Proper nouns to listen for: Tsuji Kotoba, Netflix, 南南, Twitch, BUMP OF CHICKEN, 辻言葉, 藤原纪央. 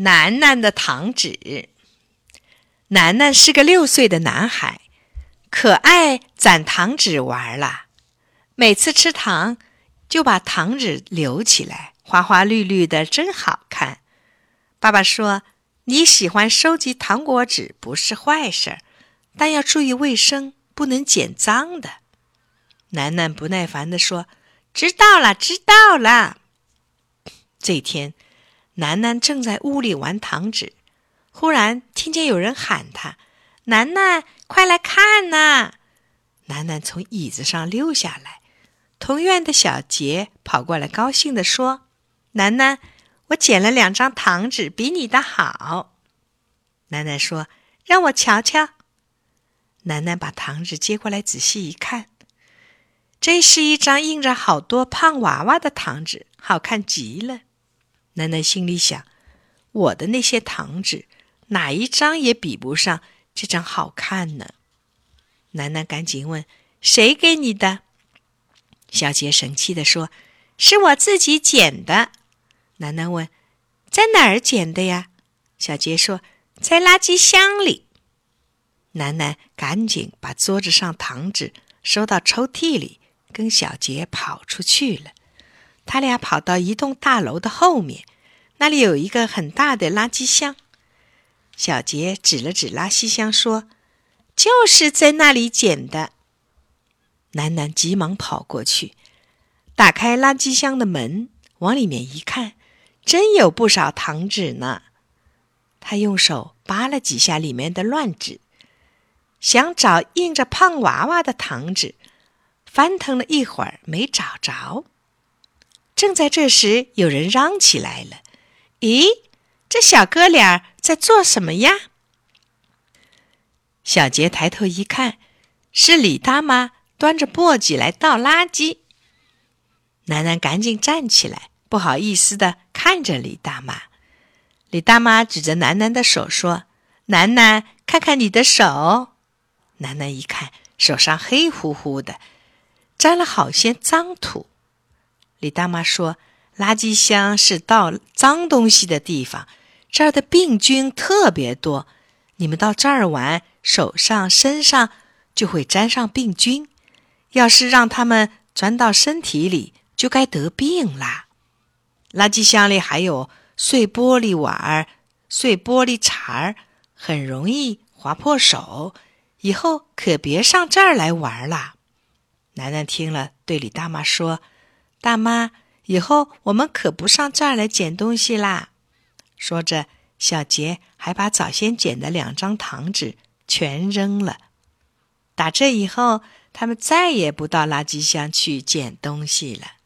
楠楠的糖纸。楠楠是个6岁的男孩，可爱攒糖纸玩了。每次吃糖就把糖纸留起来，花花绿绿的真好看。爸爸说，你喜欢收集糖果纸不是坏事，但要注意卫生，不能捡脏的。楠楠不耐烦地说，知道了知道了。这天，楠楠正在屋里玩糖纸，忽然听见有人喊她，楠楠快来看呐！楠楠从椅子上溜下来，同院的小杰跑过来高兴地说，楠楠，我捡了2张糖纸比你的好。楠楠说，让我瞧瞧。楠楠把糖纸接过来仔细一看，这是1张印着好多胖娃娃的糖纸，好看极了。楠楠心里想，我的那些糖纸哪一张也比不上这张好看呢。楠楠赶紧问，谁给你的？小杰生气地说，是我自己捡的。楠楠问，在哪儿捡的呀？小杰说，在垃圾箱里。楠楠赶紧把桌子上糖纸收到抽屉里，跟小杰跑出去了。他俩跑到一栋大楼的后面，那里有一个很大的垃圾箱。小杰指了指垃圾箱说，就是在那里捡的。楠楠急忙跑过去，打开垃圾箱的门，往里面一看，真有不少糖纸呢。他用手扒了几下里面的乱纸，想找印着胖娃娃的糖纸，翻腾了一会儿没找着。正在这时，有人嚷起来了，咦，这小哥俩在做什么呀？小杰抬头一看，是李大妈端着簸箕来倒垃圾。楠楠赶紧站起来，不好意思地看着李大妈。李大妈指着楠楠的手说，楠楠，看看你的手。楠楠一看，手上黑乎乎的，沾了好些脏土。李大妈说，垃圾箱是倒脏东西的地方，这儿的病菌特别多，你们到这儿玩，手上身上就会沾上病菌，要是让它们钻到身体里，就该得病啦。垃圾箱里还有碎玻璃碗、碎玻璃碴，很容易划破手，以后可别上这儿来玩了。楠楠听了，对李大妈说，大妈，以后我们可不上这儿来捡东西啦。说着，小杰还把早先捡的2张糖纸全扔了。打这以后，他们再也不到垃圾箱去捡东西了。